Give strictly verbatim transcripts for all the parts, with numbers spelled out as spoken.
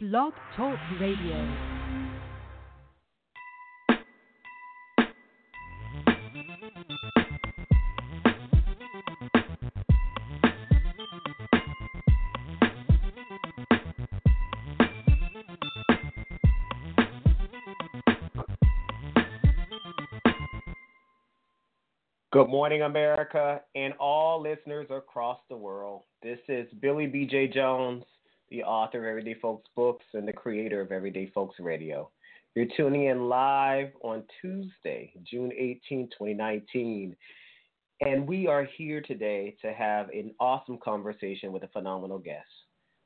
Blog Talk Radio. Good morning, America, and all listeners across the world. This is Billy B J Jones, the author of Everyday Folks Books and the creator of Everyday Folks Radio. You're tuning in live on Tuesday, June eighteenth, twenty nineteen, and we are here today to have an awesome conversation with a phenomenal guest.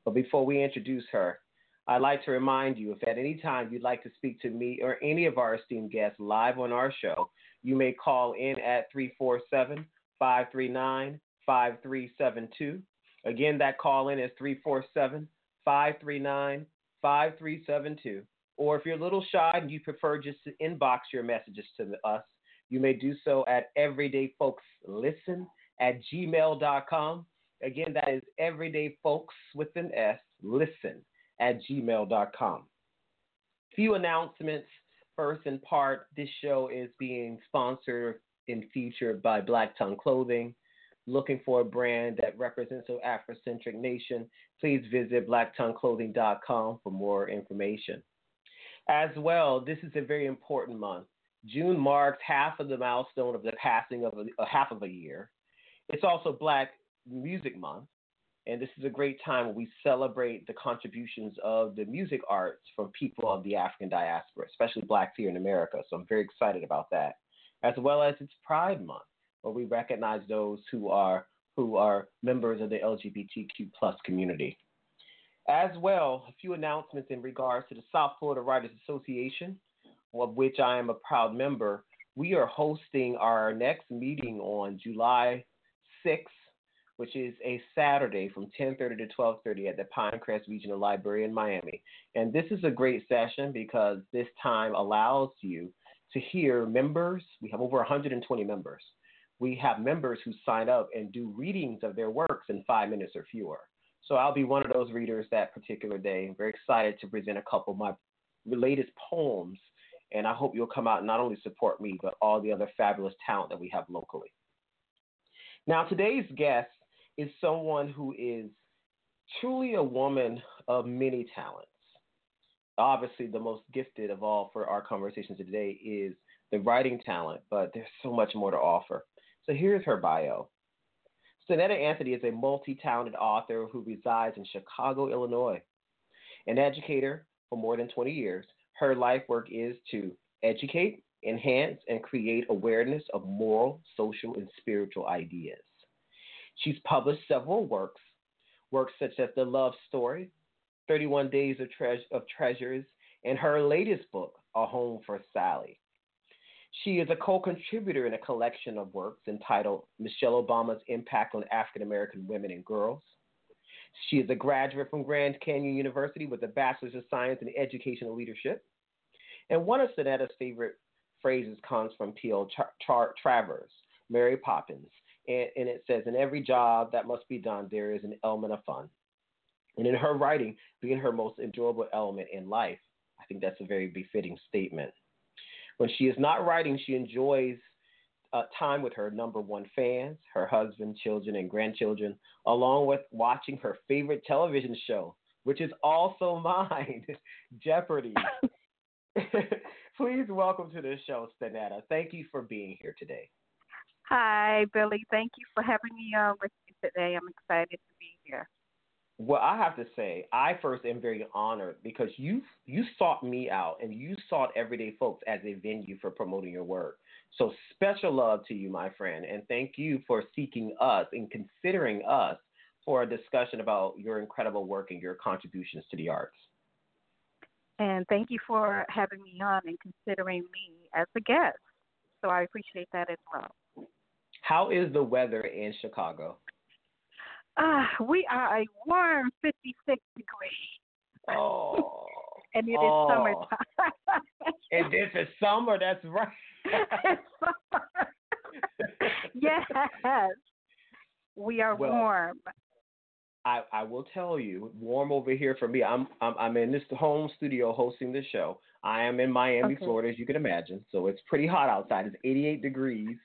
But before we introduce her, I'd like to remind you if at any time you'd like to speak to me or any of our esteemed guests live on our show, you may call in at three four seven, five three nine, five three seven two. Again, that call-in is three four seven, five three nine, five three seven two. Or if you're a little shy and you prefer just to inbox your messages to us, you may do so at everyday folks listen at gmail dot com. Again, that is everydayfolks with an S, listen at gmail dot com. Few announcements. First, in part, this show is being sponsored and featured by Black Tongue Clothing. Looking for a brand that represents an Afrocentric nation? Please visit black tongue clothing dot com for more information. As well, this is a very important month. June marks half of the milestone of the passing of a, a half of a year. It's also Black Music Month, and this is a great time where we celebrate the contributions of the music arts from people of the African diaspora, especially Blacks here in America. So I'm very excited about that, as well as it's Pride Month, where we recognize those who are who are members of the L G B T Q plus community. As well, a few announcements in regards to the South Florida Writers Association, of which I am a proud member. We are hosting our next meeting on July sixth, which is a Saturday from ten thirty to twelve thirty at the Pinecrest Regional Library in Miami. And this is a great session because this time allows you to hear members. We have over one hundred twenty members. We have members who sign up and do readings of their works in five minutes or fewer. So I'll be one of those readers that particular day. I'm very excited to present a couple of my latest poems, and I hope you'll come out and not only support me, but all the other fabulous talent that we have locally. Now, today's guest is someone who is truly a woman of many talents. Obviously, the most gifted of all for our conversation today is the writing talent, but there's so much more to offer. So here's her bio. Stenetta Anthony is a multi-talented author who resides in Chicago, Illinois. An educator for more than twenty years, her life work is to educate, enhance, and create awareness of moral, social, and spiritual ideas. She's published several works, works such as The Love Story, thirty-one days of, Treas- of Treasures, and her latest book, A Home for Sally. She is a co-contributor in a collection of works entitled Michelle Obama's Impact on African-American Women and Girls. She is a graduate from Grand Canyon University with a Bachelor's of Science in Educational Leadership. And one of Stenetta's favorite phrases comes from P L Tra- Tra- Travers, Mary Poppins. And, and it says, in every job that must be done, there is an element of fun. And in her writing, being her most enjoyable element in life, I think that's a very befitting statement. When she is not writing, she enjoys uh, time with her number one fans, her husband, children, and grandchildren, along with watching her favorite television show, which is also mine, Jeopardy. Please welcome to the show, Stenetta. Thank you for being here today. Hi, Billy. Thank you for having me on with you today. I'm excited to be here. Well, I have to say, I first am very honored because you you sought me out and you sought Everyday Folks as a venue for promoting your work. So special love to you, my friend, and thank you for seeking us and considering us for a discussion about your incredible work and your contributions to the arts. And thank you for having me on and considering me as a guest. So I appreciate that as well. How is the weather in Chicago? Uh, we are a warm fifty-six degrees. Oh. And it oh. is summertime. And this is summer, that's right. It's summer. Yes. We are well, warm. I, I will tell you, warm over here for me. I'm I'm, I'm in this home studio hosting this show. I am in Miami, okay. Florida, as you can imagine. So it's pretty hot outside. It's eighty-eight degrees,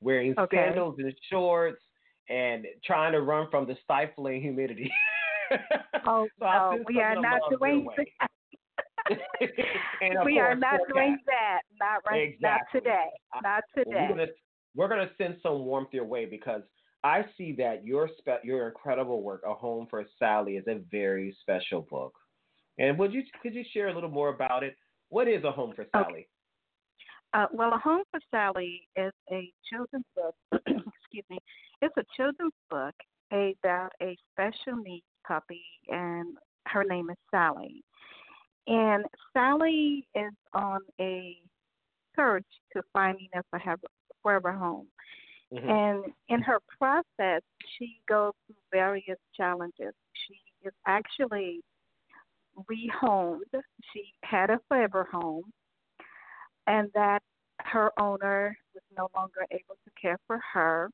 wearing okay. sandals and shorts and trying to run from the stifling humidity. Oh, so no. We are not doing that. We are not doing that. Not right. Exactly. Not today. Not today. Well, we're going to send some warmth your way, because I see that your spe- your incredible work, A Home for Sally, is a very special book. And would you could you share a little more about it? What is A Home for Sally? Okay. Uh, well, A Home for Sally is a children's book. Excuse me. It's a children's book about a special needs puppy, and her name is Sally. And Sally is on a search to finding a forever, forever home. Mm-hmm. And in her process, she goes through various challenges. She is actually rehomed. She had a forever home, and that her owner was no longer able to care for her.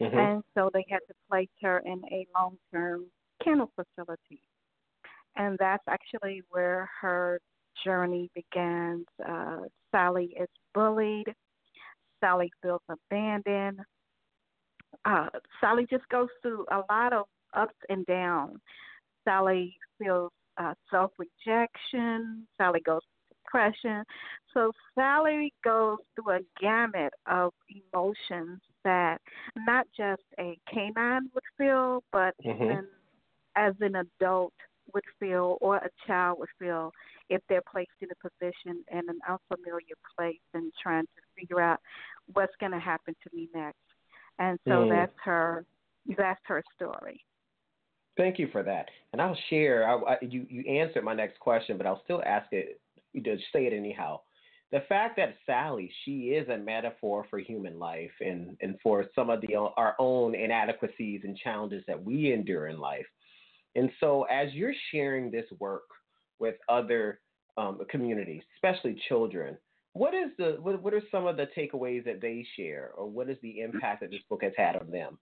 Mm-hmm. And so they had to place her in a long-term kennel facility. And that's actually where her journey begins. Uh, Sally is bullied. Sally feels abandoned. Uh, Sally just goes through a lot of ups and downs. Sally feels uh, self-rejection. Sally goes through depression. So Sally goes through a gamut of emotions that not just a canine would feel, but mm-hmm. even as an adult would feel, or a child would feel, if they're placed in a position in an unfamiliar place and trying to figure out what's going to happen to me next. And so mm. that's her that's her story. Thank you for that. And I'll share, I, I, you, you answered my next question, but I'll still ask it, to say it anyhow. The fact that Sally, she is a metaphor for human life and, and for some of the our own inadequacies and challenges that we endure in life. And so as you're sharing this work with other um, communities, especially children, what is the what, what are some of the takeaways that they share, or what is the impact that this book has had on them?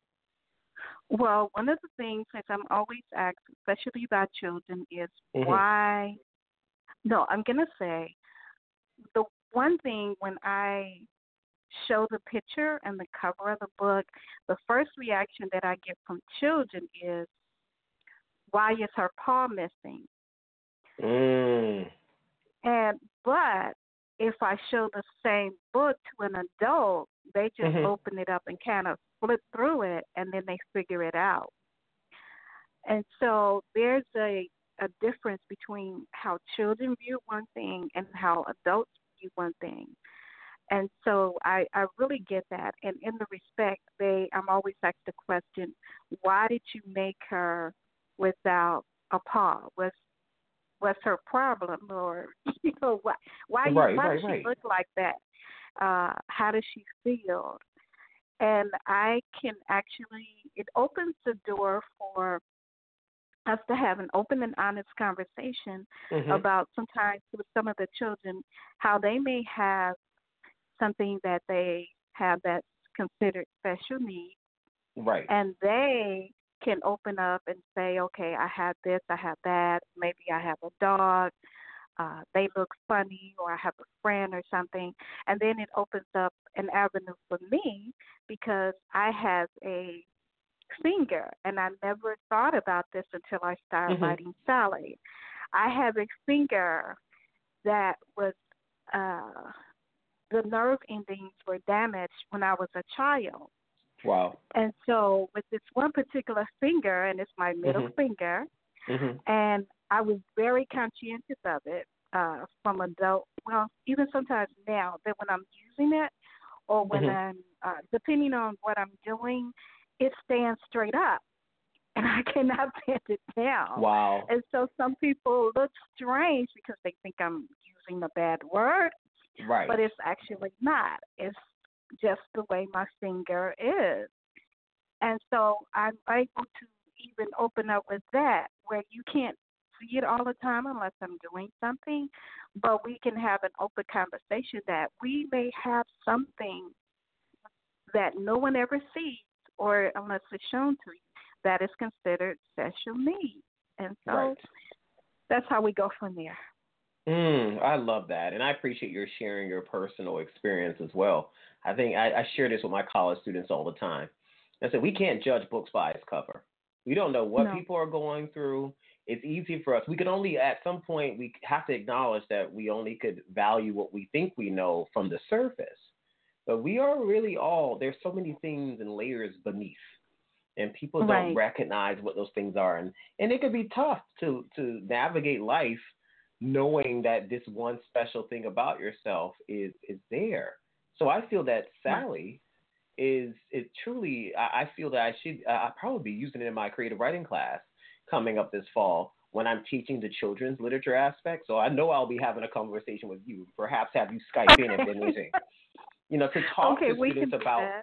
Well, one of the things that I'm always asked, especially by children, is mm-hmm. why – no, I'm going to say the one thing when I show the picture and the cover of the book, the first reaction that I get from children is, why is her paw missing? Mm. And but if I show the same book to an adult, they just mm-hmm. open it up and kind of flip through it, and then they figure it out. And so there's a, a difference between how children view one thing and how adults view one thing. And so I, I really get that. And in the respect, they I'm always asked the question, why did you make her without a paw? What's what's her problem? Or you know, why why, right, why right, does right. she look like that? Uh, how does she feel? And I can actually it opens the door for us to have an open and honest conversation mm-hmm. about sometimes with some of the children how they may have something that they have that's considered special needs. Right. And they can open up and say, okay, I have this, I have that, maybe I have a dog, uh, they look funny, or I have a friend or something. And then it opens up an avenue for me, because I have a finger, and I never thought about this until I started mm-hmm. writing Sally. I have a finger that was, uh, the nerve endings were damaged when I was a child. Wow. And so with this one particular finger, and it's my middle mm-hmm. finger, mm-hmm. and I was very conscientious of it uh, from adult, well, even sometimes now, that when I'm using it or when mm-hmm. I'm, uh, depending on what I'm doing, it stands straight up, and I cannot bend it down. Wow. And so some people look strange because they think I'm using a bad word, right? But it's actually not. It's just the way my finger is. And so I'm able to even open up with that, where you can't see it all the time unless I'm doing something, but we can have an open conversation that we may have something that no one ever sees, or unless it's shown to you, that is considered special needs. And so right. that's how we go from there. Mm, I love that. And I appreciate your sharing your personal experience as well. I think I, I share this with my college students all the time. I said, we can't judge books by its cover. We don't know what no. people are going through. It's easy for us. We can only, at some point, we have to acknowledge that we only could value what we think we know from the surface. But we are really all, there's so many things and layers beneath. And people don't right. recognize what those things are. And, and it could be tough to, to navigate life knowing that this one special thing about yourself is, is there. So I feel that Sally right. is, is truly, I, I feel that I should, I'll probably be using it in my creative writing class coming up this fall when I'm teaching the children's literature aspect. So I know I'll be having a conversation with you, perhaps have you Skype okay. in if anything, you know, to talk okay, to students about that.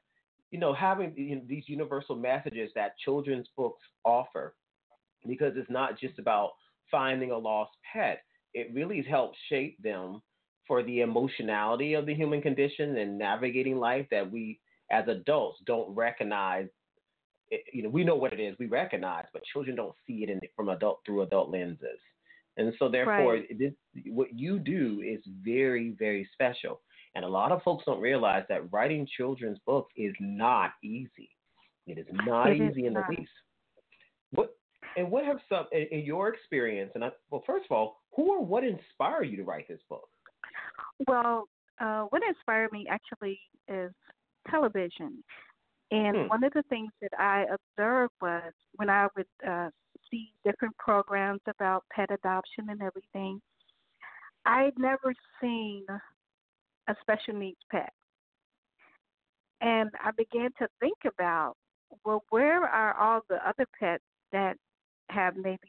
You know, having you know, these universal messages that children's books offer, because it's not just about finding a lost pet. It really helps shape them for the emotionality of the human condition and navigating life that we as adults don't recognize. It, you know, we know what it is, we recognize, but children don't see it in, from adult through adult lenses. And so therefore, right. this, what you do is very, very special. And a lot of folks don't realize that writing children's books is not easy. It is not it easy is in not. the least. What and what have some in your experience? And I, well, first of all, who or what inspired you to write this book? Well, uh, what inspired me actually is television. And hmm. one of the things that I observed was when I would uh, see different programs about pet adoption and everything, I'd never seen a special needs pet. And I began to think about, well, where are all the other pets that have maybe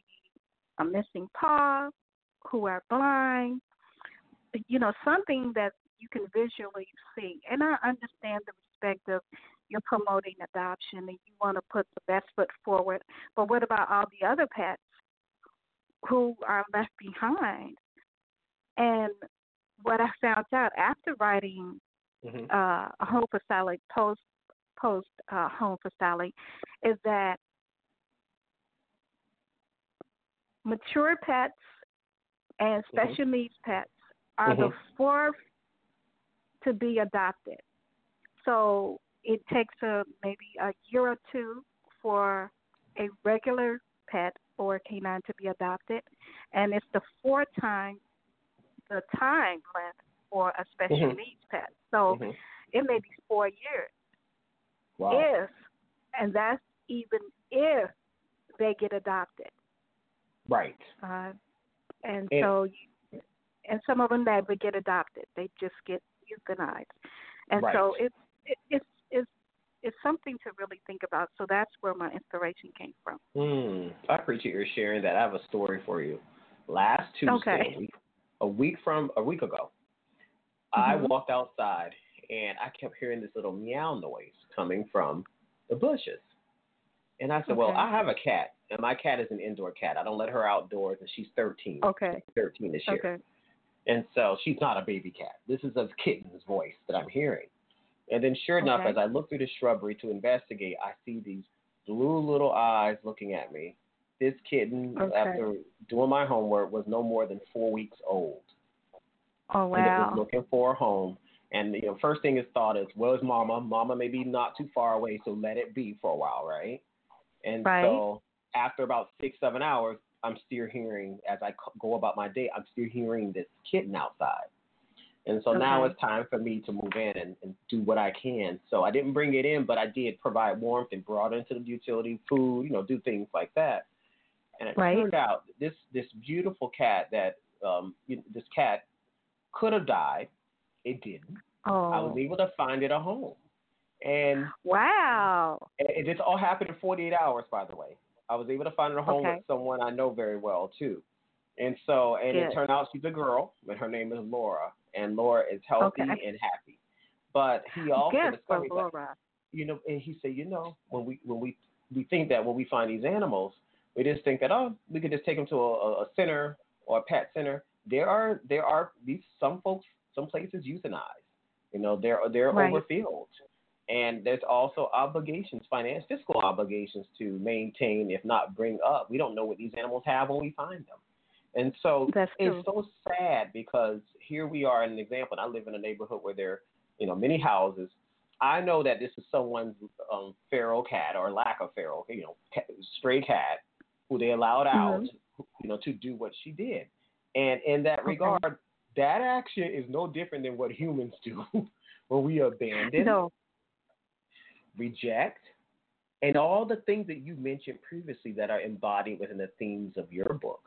a missing paw, who are blind, you know, something that you can visually see. And I understand the respect of you're promoting adoption and you want to put the best foot forward, but what about all the other pets who are left behind? And what I found out after writing mm-hmm. uh, A Home for Sally, post, post uh, Home for Sally, is that mature pets and special mm-hmm. needs pets are mm-hmm. the fourth to be adopted. So it takes a, maybe a year or two for a regular pet or a canine to be adopted, and it's the fourth time the time length for a special mm-hmm. needs pet. So mm-hmm. it may be four years. Wow. If, and that's even if they get adopted. Right. Uh, and, and so, you, and some of them never get adopted. They just get euthanized. And right. so it's, it, it's, it's, it's something to really think about. So that's where my inspiration came from. Mm, I appreciate your sharing that. I have a story for you. Last Tuesday, okay. A week from a week ago, mm-hmm. I walked outside and I kept hearing this little meow noise coming from the bushes. And I said, okay. well, I have a cat, and my cat is an indoor cat. I don't let her outdoors, and she's thirteen. Okay. She's thirteen this year. Okay. And so she's not a baby cat. This is a kitten's voice that I'm hearing. And then sure enough, okay. as I look through the shrubbery to investigate, I see these blue little eyes looking at me. This kitten, okay. after doing my homework, was no more than four weeks old. Oh, wow. And it was looking for a home. And, you know, first thing it thought is, well, it's mama. Mama may be not too far away, so let it be for a while, right? And right. so after about six, seven hours, I'm still hearing, as I go about my day, I'm still hearing this kitten outside. And so okay. now it's time for me to move in and, and do what I can. So I didn't bring it in, but I did provide warmth and brought it into the utility, food, you know, do things like that. And it right. turned out this this beautiful cat that um, this cat could have died. It didn't. Oh. I was able to find it a home. And wow. And this all happened in forty-eight hours, by the way. I was able to find it a home okay. with someone I know very well, too. And so, and yes. it turned out she's a girl, and her name is Laura. And Laura is healthy okay. and happy. But he also yes, discovered Laura. That, you know, and he said, you know, when we when we, we think that when we find these animals, we just think that, oh, we could just take them to a, a center or a pet center. There are there are these some folks, some places euthanize. You know, they're they're right. overfilled, And there's also obligations, finance, fiscal obligations to maintain, if not bring up. We don't know what these animals have when we find them. And so it's so sad because here we are in an example, and I live in a neighborhood where there are, you know, many houses. I know that this is someone's um, feral cat or lack of feral, you know, cat, stray cat who they allowed out, mm-hmm. you know, to do what she did. And in that okay. regard, that action is no different than what humans do when we abandon, no. reject, and all the things that you mentioned previously that are embodied within the themes of your book.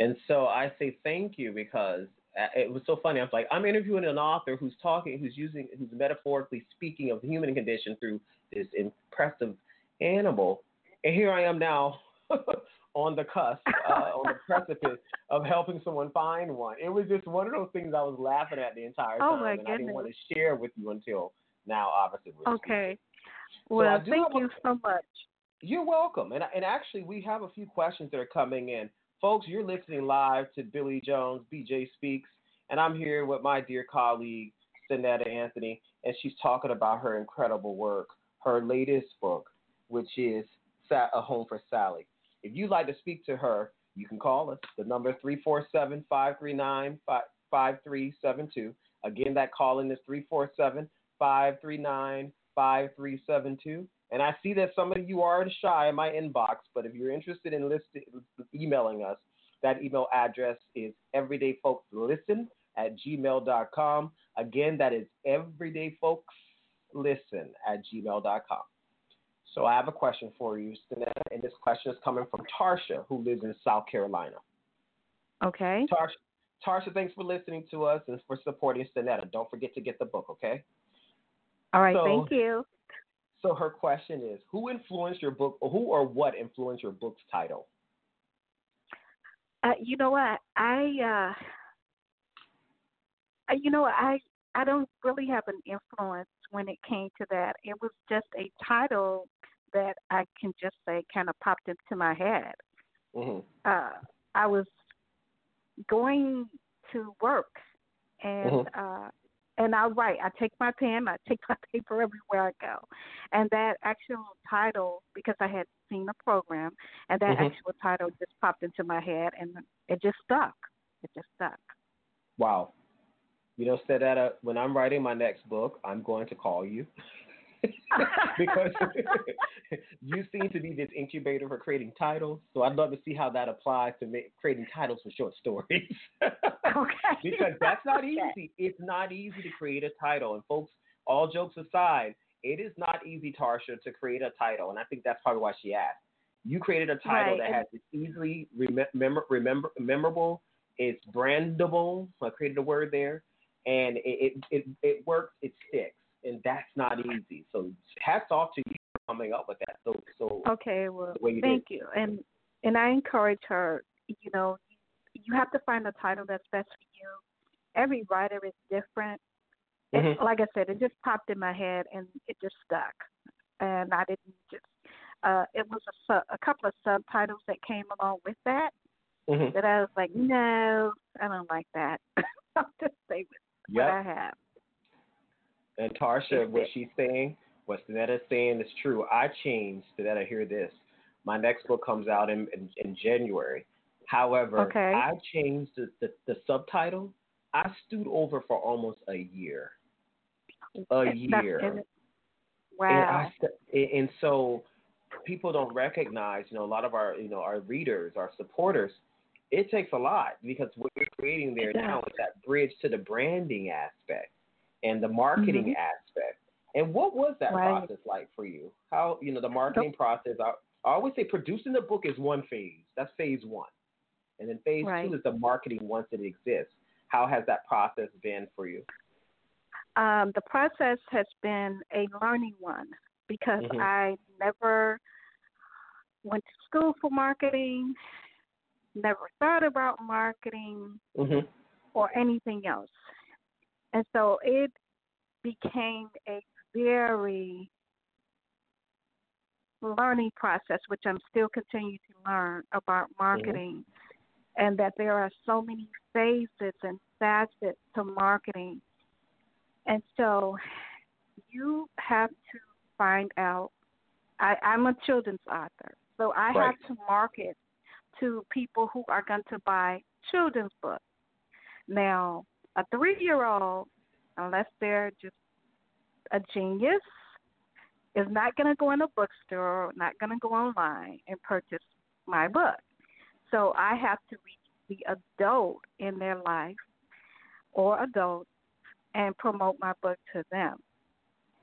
And so I say thank you because it was so funny. I was like, I'm interviewing an author who's talking, who's using, who's metaphorically speaking of the human condition through this impressive animal. And here I am now on the cusp, uh, on the precipice of helping someone find one. It was just one of those things I was laughing at the entire time. Oh my and goodness. I didn't want to share with you until now, obviously. We're okay. So well, thank you a, so much. You're welcome. And, and actually, we have a few questions that are coming in. Folks, you're listening live to Billy Jones, B J Speaks, and I'm here with my dear colleague, Stenetta Anthony, and she's talking about her incredible work, her latest book, which is A Home for Sally. If you'd like to speak to her, you can call us. The number is three four seven, five three nine, five three seven two. Again, that call-in is three four seven, five three nine, five three seven two. And I see that some of you are shy in my inbox, but if you're interested in listing, emailing us, that email address is everyday folks listen at gmail dot com. Again, that is everyday folks listen at gmail dot com. So I have a question for you, Stenetta, and this question is coming from Tarsha, who lives in South Carolina. Okay. Tarsha, Tarsha, thanks for listening to us and for supporting Stenetta. Don't forget to get the book, okay? All right, so, thank you. So her question is, who influenced your book, or who or what influenced your book's title? Uh, you know what, I, uh, you know, I, I don't really have an influence when it came to that. It was just a title that I can just say kind of popped into my head. Mm-hmm. Uh, I was going to work and, mm-hmm. uh, And I write. I take my pen. I take my paper everywhere I go. And that actual title, because I had seen the program, and that mm-hmm. actual title just popped into my head, and it just stuck. It just stuck. Wow. You know, Stenetta, when I'm writing my next book, I'm going to call you. Because you seem to be this incubator for creating titles, so I'd love to see how that applies to ma- creating titles for short stories. Okay. Because that's not easy. It's not easy to create a title. And folks, all jokes aside, it is not easy, Tarsha, to create a title. And I think that's probably why she asked. You created a title right. that has this easily remem- remember, remember, memorable, it's brandable. I created a word there, and it it it, it works. It sticks. And that's not easy. So hats off to you for coming up with that. So, so okay, well, you thank did. you. And and I encourage her, you know, you have to find a title that's best for you. Every writer is different. Mm-hmm. It's, like I said, it just popped in my head and it just stuck. And I didn't just, uh, it was a, su- a couple of subtitles that came along with that mm-hmm. that I was like, no, I don't like that. I'll just stay with yep. what I have. And Tarsha, what she's saying, what Stenetta's saying is true. I changed, Stenetta, hear this. My next book comes out in, in, in January. However, okay. I changed the, the, the subtitle. I stewed over for almost a year. A year. Wow. And, I, and so people don't recognize, you know, a lot of our, you know, our readers, our supporters, it takes a lot because what we're creating there now is that bridge to the branding aspect and the marketing mm-hmm. aspect. And what was that right. process like for you? How, you know, the marketing process, I, I always say producing the book is one phase. That's phase one. And then phase right. two is the marketing once it exists. How has that process been for you? Um, the process has been a learning one because mm-hmm. I never went to school for marketing, never thought about marketing mm-hmm. or anything else. And so it became a very learning process, which I'm still continuing to learn about marketing mm-hmm. and that there are so many phases and facets to marketing. And so you have to find out. I, I'm a children's author, so I right. have to market to people who are going to buy children's books. Now, a three-year-old, unless they're just a genius, is not going to go in a bookstore, not going to go online and purchase my book. So I have to reach the adult in their life or adults and promote my book to them.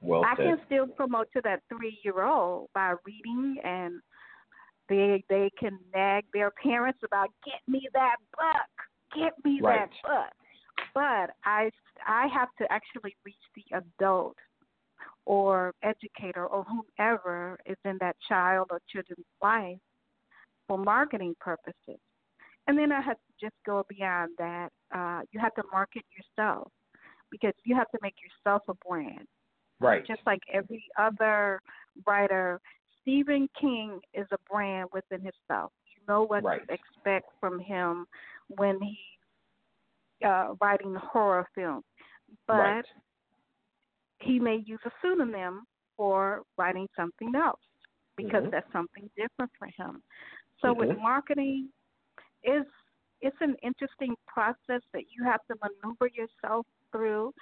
Well, I can still promote to that three-year-old by reading, and they they can nag their parents about, get me that book, get me right. that book. But I, I have to actually reach the adult or educator or whomever is in that child or children's life for marketing purposes. And then I have to just go beyond that. Uh, you have to market yourself because you have to make yourself a brand. Right. Just like every other writer, Stephen King is a brand within himself. You know what right. to expect from him when he's uh, writing horror films. But right. he may use a pseudonym for writing something else because mm-hmm. that's something different for him. So mm-hmm. with marketing, it's, it's an interesting process that you have to maneuver yourself through.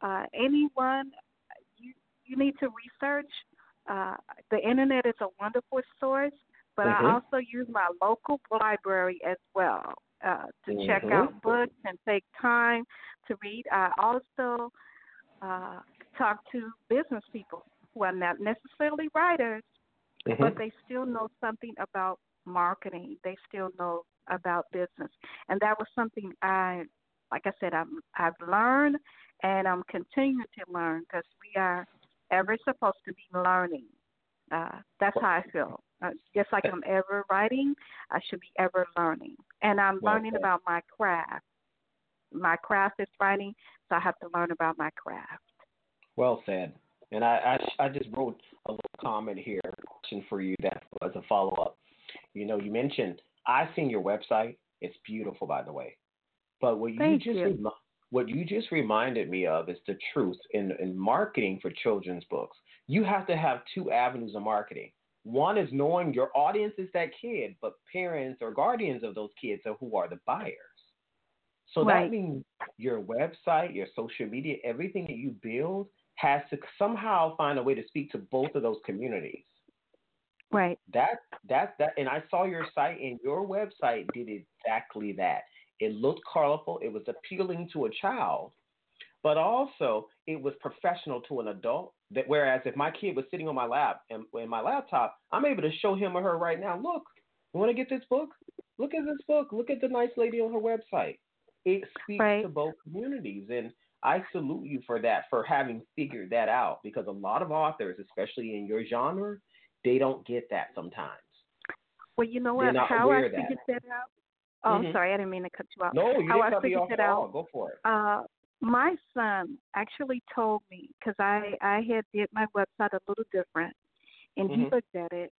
Uh, anyone... You need to research. Uh, the internet is a wonderful source, but mm-hmm. I also use my local library as well uh, to mm-hmm. check out books and take time to read. I also uh, talk to business people who are not necessarily writers, mm-hmm. but they still know something about marketing. They still know about business. And that was something I, like I said, I'm, I've learned and I'm continuing to learn because we are ever supposed to be learning. Uh, that's how I feel. Uh, just like I'm ever writing, I should be ever learning. And I'm well, learning about my craft. My craft is writing, so I have to learn about my craft. Well said. And I, I, I just wrote a little comment here, a question for you that was a follow-up. You know, you mentioned, I've seen your website. It's beautiful, by the way. But what Thank you just you. Rem- What you just reminded me of is the truth in, in marketing for children's books. You have to have two avenues of marketing. One is knowing your audience is that kid, but parents or guardians of those kids are who are the buyers. So right. that means your website, your social media, everything that you build has to somehow find a way to speak to both of those communities. Right. That, that, that, and I saw your site, and your website did exactly that. It looked colorful. It was appealing to a child, but also it was professional to an adult. That whereas if my kid was sitting on my lap and, and my laptop, I'm able to show him or her right now, look, you want to get this book? Look at this book. Look at the nice lady on her website. It speaks right. to both communities, and I salute you for that, for having figured that out, because a lot of authors, especially in your genre, they don't get that sometimes. Well, you know what? How I figured that out? Oh, mm-hmm. I'm sorry. I didn't mean to cut you off. No, you How didn't cut me off at all. Out, Go for it. Uh, my son actually told me, because I, I had did my website a little different, and mm-hmm. he looked at it,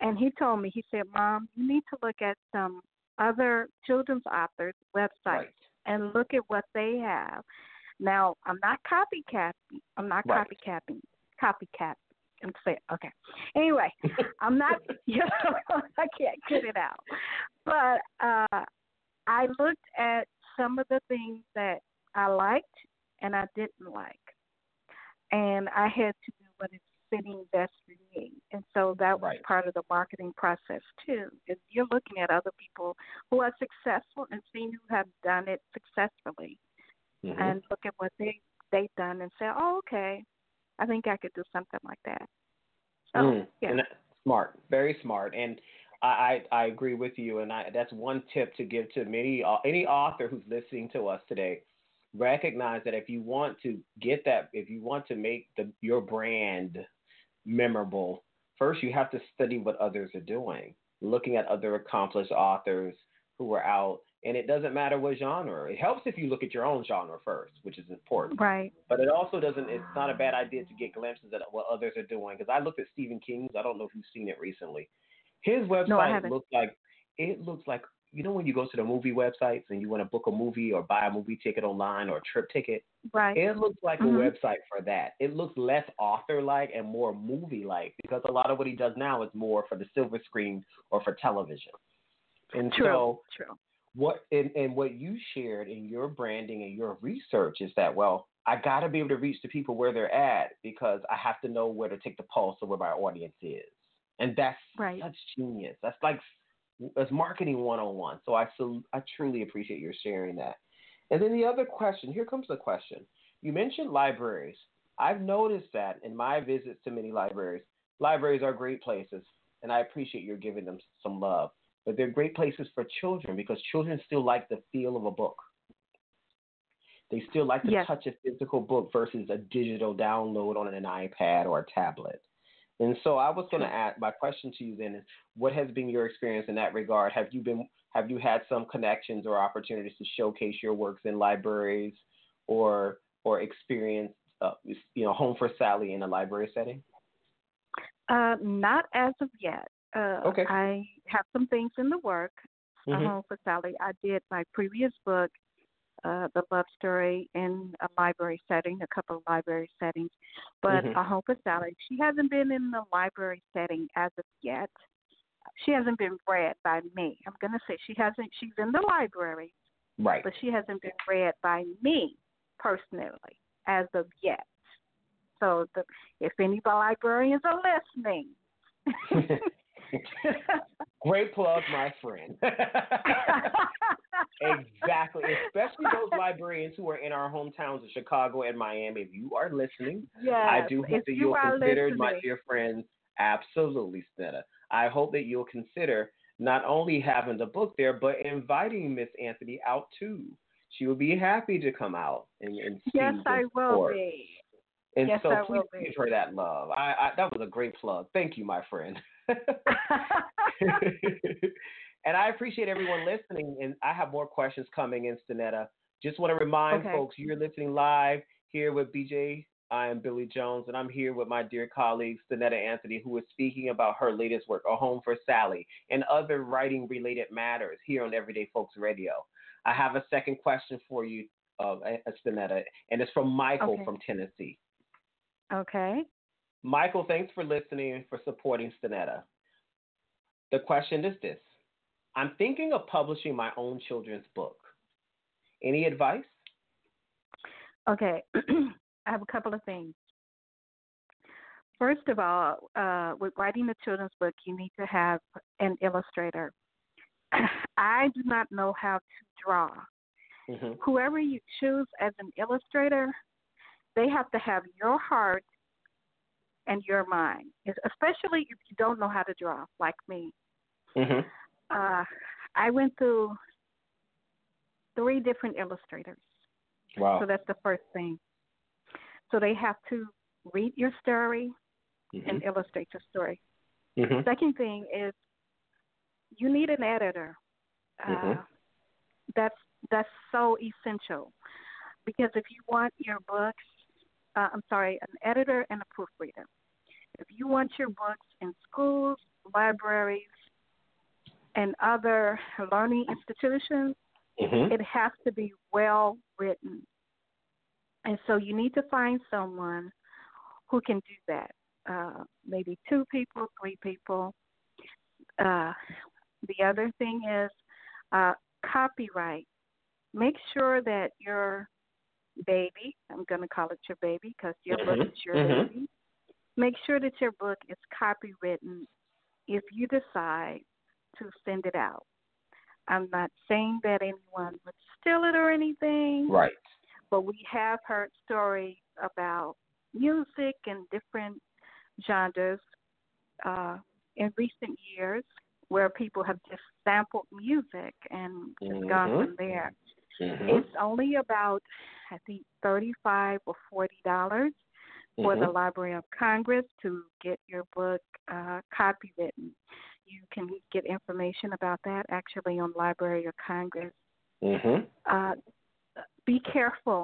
and he told me, he said, Mom, you need to look at some other children's authors' websites right. and look at what they have. Now, I'm not copycatting. I'm not right. copycatting. Copycat. I'm saying, okay. Anyway, I'm not, you know, I can't get it out. But uh, I looked at some of the things that I liked and I didn't like. And I had to do what is fitting best for me. And so that was right. part of the marketing process, too. If you're looking at other people who are successful and seeing who have done it successfully mm-hmm. and look at what they, they've done and say, oh, okay, I think I could do something like that. So, mm, yeah. And smart, very smart. And I, I, I agree with you. And I, that's one tip to give to many, any author who's listening to us today. Recognize that if you want to get that, if you want to make the, your brand memorable, first you have to study what others are doing, looking at other accomplished authors who are out. And it doesn't matter what genre. It helps if you look at your own genre first, which is important. Right. But it also doesn't, it's not a bad idea to get glimpses at what others are doing. Because I looked at Stephen King's. I don't know if you've seen it recently. His website no, looks like, it looks like you know when you go to the movie websites and you want to book a movie or buy a movie ticket online or a trip ticket? Right. It looks like mm-hmm. a website for that. It looks less author-like and more movie-like, because a lot of what he does now is more for the silver screen or for television. And true, so true. What and, and what you shared in your branding and your research is that, well, I got to be able to reach the people where they're at, because I have to know where to take the pulse of where my audience is. And that's right. such genius. That's like that's marketing one oh one. So I, I truly appreciate your sharing that. And then the other question, here comes the question. You mentioned libraries. I've noticed that in my visits to many libraries, libraries are great places, and I appreciate you're giving them some love. But they're great places for children, because children still like the feel of a book. They still like to yes. touch a physical book versus a digital download on an iPad or a tablet. And so I was going to ask, my question to you then is, what has been your experience in that regard? Have you been, have you had some connections or opportunities to showcase your works in libraries, or, or experience, uh, you know, Home for Sally in a library setting? Uh, not as of yet. Uh, okay. I have some things in the work, mm-hmm. Home for Sally. I did my previous book, Uh, the Love Story, in a library setting, a couple of library settings. But mm-hmm. A Home for Sally, she hasn't been in the library setting as of yet. She hasn't been read by me. I'm going to say she hasn't. She's in the library, right? But she hasn't been read by me personally as of yet. So the, if any librarians are listening. Great plug, my friend. Exactly. Especially those librarians who are in our hometowns of Chicago and Miami. If you are listening, yes, I do hope that you you'll consider, listening. My dear friends, absolutely, Stenetta. I hope that you'll consider not only having the book there, but inviting Miss Anthony out too. She will be happy to come out and, and see. Yes, I will course. be. And yes, so I please will give her that love. I, I, that was a great plug. Thank you, my friend. And I appreciate everyone listening. And I have more questions coming in, Stenetta. Just want to remind okay. folks, you're listening live here with B J. I am Billy Jones, and I'm here with my dear colleague, Stenetta Anthony, who is speaking about her latest work, A Home for Sally, and other writing-related matters here on Everyday Folks Radio. I have a second question for you, uh, Stenetta, and it's from Michael okay. from Tennessee. Okay. Michael, thanks for listening and for supporting Stenetta. The question is this. I'm thinking of publishing my own children's book. Any advice? Okay. I have a couple of things. First of all, uh, with writing the children's book, you need to have an illustrator. I do not know how to draw. Mm-hmm. Whoever you choose as an illustrator, they have to have your heart and your mind, especially if you don't know how to draw, like me. Mm-hmm. Uh, I went through three different illustrators. Wow. So that's the first thing. So they have to read your story mm-hmm. and illustrate your story. Mm-hmm. Second thing is you need an editor. Uh, mm-hmm. That's that's so essential, because if you want your books, Uh, I'm sorry, an editor and a proofreader. If you want your books in schools, libraries, and other learning institutions, mm-hmm. it has to be well written. And so you need to find someone who can do that, uh, maybe two people, three people. Uh, the other thing is uh, copyright. Make sure that your baby, I'm going to call it your baby because your mm-hmm. book is your mm-hmm. baby. Make sure that your book is copywritten if you decide to send it out. I'm not saying that anyone would steal it or anything. Right. But we have heard stories about music and different genres uh, in recent years where people have just sampled music and just mm-hmm. gone from there. Mm-hmm. It's only about, I think, thirty-five dollars or forty dollars mm-hmm. for the Library of Congress to get your book uh, copywritten. You can get information about that actually on Library of Congress. Mm-hmm. Uh, be careful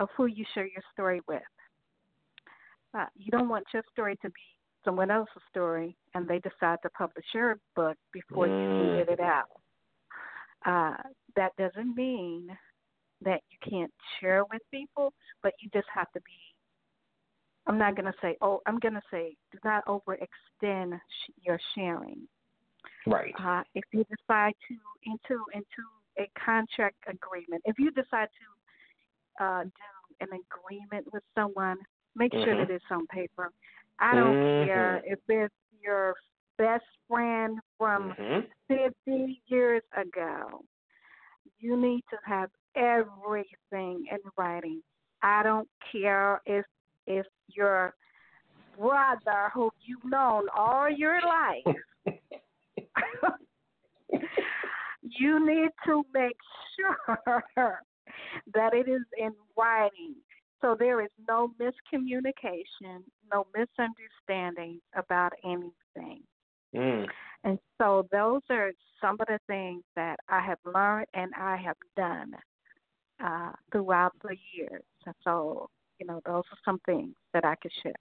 of who you share your story with. Uh, you don't want your story to be someone else's story and they decide to publish your book before mm-hmm. you get it out. Uh, that doesn't mean that you can't share with people, but you just have to be, I'm not going to say, oh, I'm going to say, do not overextend sh- your sharing. Right. Uh, if you decide to enter into a contract agreement, if you decide to uh, do an agreement with someone, make mm-hmm. sure that it's on paper. I don't mm-hmm. care if it's your best friend from mm-hmm. fifty years ago. You need to have everything in writing. I don't care if if your brother who you've known all your life. You need to make sure that it is in writing, so there is no miscommunication, no misunderstanding about anything. Mm. And so those are some of the things that I have learned and I have done uh, throughout the years. And so, you know, those are some things that I could share.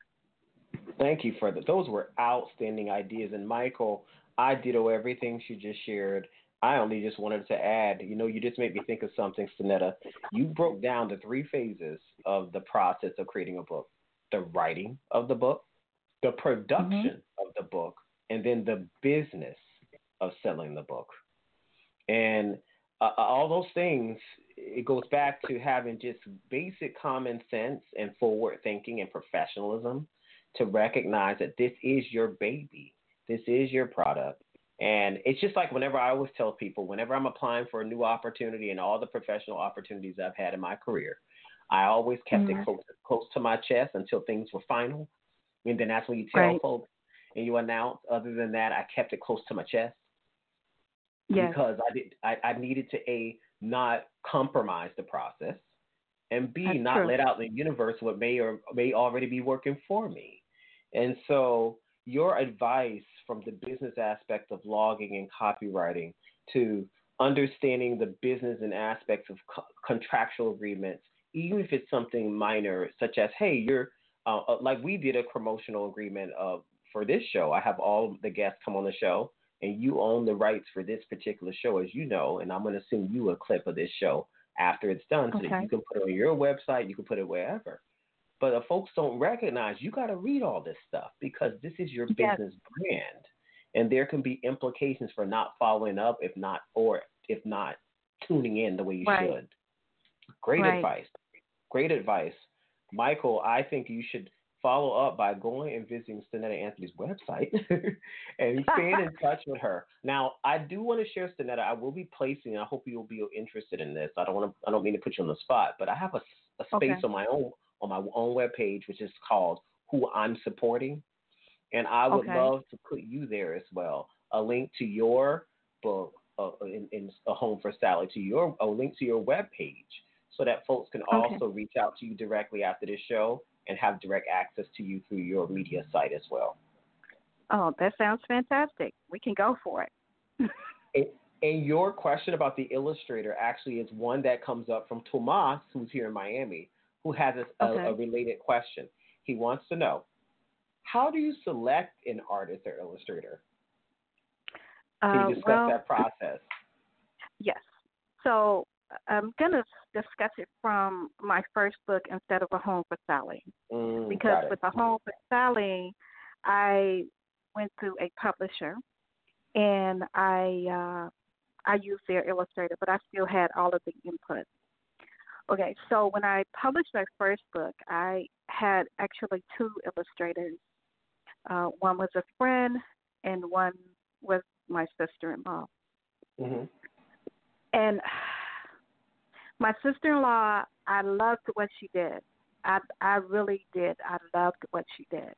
Thank you for that. Those were outstanding ideas. And, Michael, I ditto everything she just shared. I only just wanted to add, you know, you just made me think of something, Stenetta. You broke down the three phases of the process of creating a book: the writing of the book, the production mm-hmm. of the book, and then the business of selling the book. And uh, all those things, it goes back to having just basic common sense and forward thinking and professionalism to recognize that this is your baby. This is your product. And it's just like whenever I always tell people, whenever I'm applying for a new opportunity and all the professional opportunities I've had in my career, I always kept mm-hmm. it close, close to my chest until things were final. And then that's when you tell right. folks and you announce. Other than that, I kept it close to my chest yes. because I did. I, I needed to, A, not compromise the process, and B, that's not true. Let out in the universe what may or may already be working for me. And so your advice from the business aspect of blogging and copywriting to understanding the business and aspects of co- contractual agreements, even if it's something minor, such as, hey, you're uh, like we did a promotional agreement of for this show. I have all the guests come on the show and you own the rights for this particular show, as you know, and I'm going to send you a clip of this show after it's done okay. so that you can put it on your website, you can put it wherever. But the folks don't recognize you got to read all this stuff because this is your yes. business brand, and there can be implications for not following up, if not or if not tuning in the way you right. should. Great right. advice. Great advice. Michael, I think you should follow up by going and visiting Stenetta Anthony's website and staying in touch with her. Now, I do want to share, Stenetta, I will be placing, I hope you'll be interested in this. I don't want to, I don't mean to put you on the spot, but I have a, a space okay. on my own. on my own webpage, which is called Who I'm Supporting. And I would okay. love to put you there as well. A link to your book uh, in, in A Home for Sally, to your a link to your webpage, so that folks can okay. also reach out to you directly after this show and have direct access to you through your media site as well. Oh, that sounds fantastic. We can go for it. and, and your question about the illustrator actually is one that comes up from Tomas, who's here in Miami, who has a, okay. a, a related question. He wants to know, how do you select an artist or illustrator? Can uh, you discuss well, that process? Yes. So I'm going to discuss it from my first book instead of A Home for Sally. Mm, because with A Home for Sally, I went to a publisher and I, uh, I used their illustrator, but I still had all of the input. Okay, so when I published my first book, I had actually two illustrators. Uh, one was a friend, and one was my sister-in-law. Mm-hmm. And my sister-in-law, I loved what she did. I I really did. I loved what she did.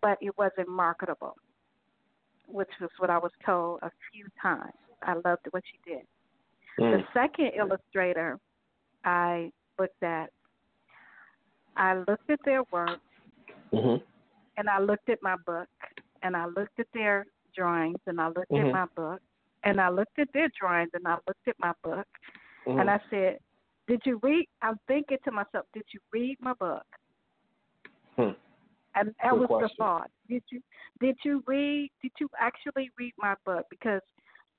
But it wasn't marketable, which was what I was told a few times. I loved what she did. Mm. The second illustrator I looked at, I looked at their work, mm-hmm. and I looked at my book, and I looked at their drawings, and I looked mm-hmm. at my book, and I looked at their drawings, and I looked at my book, mm-hmm. and I said, did you read, I'm thinking to myself, did you read my book? Hmm. And that Good was question. The thought. Did you, did you read, did you actually read my book? Because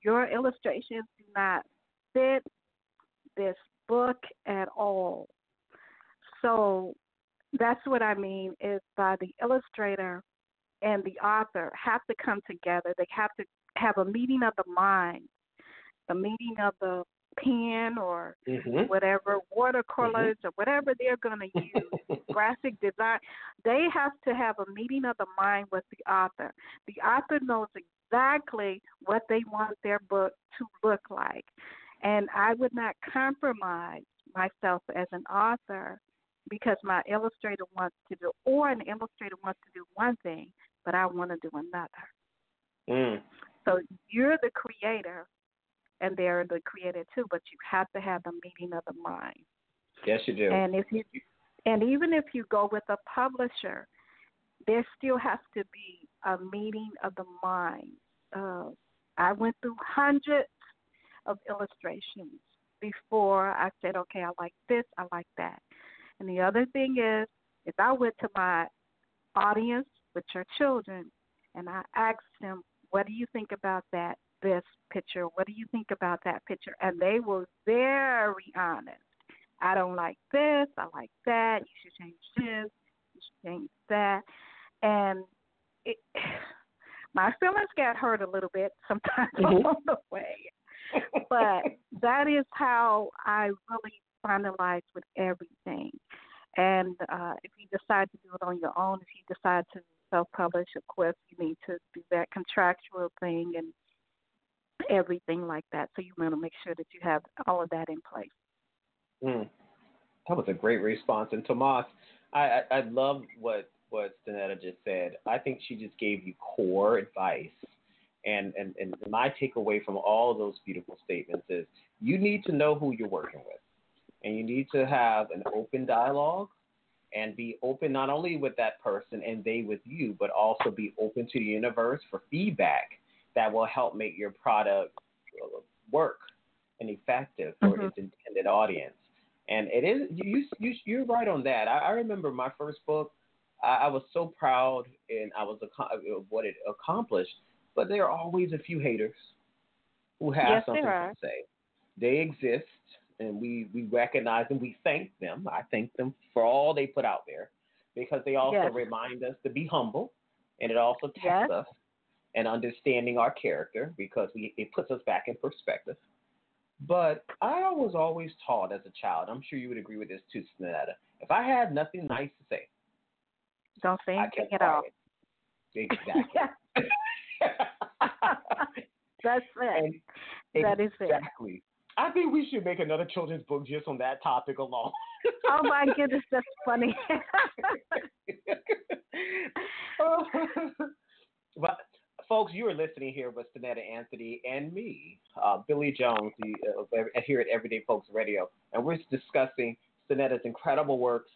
your illustrations do not fit this book at all. So that's what I mean is by the illustrator and the author have to come together. They have to have a meeting of the mind, the meeting of the pen or mm-hmm. whatever, watercolors mm-hmm. or whatever they're going to use, graphic design. They have to have a meeting of the mind with the author. The author knows exactly what they want their book to look like. And I would not compromise myself as an author because my illustrator wants to do, or an illustrator wants to do one thing, but I want to do another. Mm. So you're the creator, and they're the creator too, but you have to have the meeting of the mind. Yes, you do. And if you, and even if you go with a publisher, there still has to be a meeting of the mind. Uh, I went through hundreds of illustrations before I said, okay, I like this, I like that. And the other thing is, if I went to my audience with your children and I asked them, what do you think about that, this picture? What do you think about that picture? And they were very honest. I don't like this. I like that. You should change this. You should change that. And it, my feelings got hurt a little bit sometimes mm-hmm. along the way. But that is how I really finalize with everything. And uh, if you decide to do it on your own, if you decide to self-publish, of course, you need to do that contractual thing and everything like that. So you want to make sure that you have all of that in place. Mm. That was a great response. And Tomas, I, I, I love what, what Stenetta just said. I think she just gave you core advice. And, and, and my takeaway from all of those beautiful statements is you need to know who you're working with. And you need to have an open dialogue and be open not only with that person and they with you, but also be open to the universe for feedback that will help make your product work and effective for mm-hmm. its intended audience. And it is you, you, you're right on that. I, I remember my first book. I, I was so proud and I was ac- of what it accomplished. But there are always a few haters who have yes, something to say. They exist, and we, we recognize them. We thank them. I thank them for all they put out there because they also yes. remind us to be humble, and it also tests yes. us and understanding our character because we, it puts us back in perspective. But I was always taught as a child, I'm sure you would agree with this too, Stenetta, if I had nothing nice to say, don't say anything at all. Exactly. That's it. That is it. Exactly. I think we should make another children's book just on that topic alone. Oh my goodness, that's funny. But folks, you are listening here with Stenetta Anthony and me, uh, Billy Jones, the, uh, here at Everyday Folks Radio, and we're discussing Stenetta's incredible works,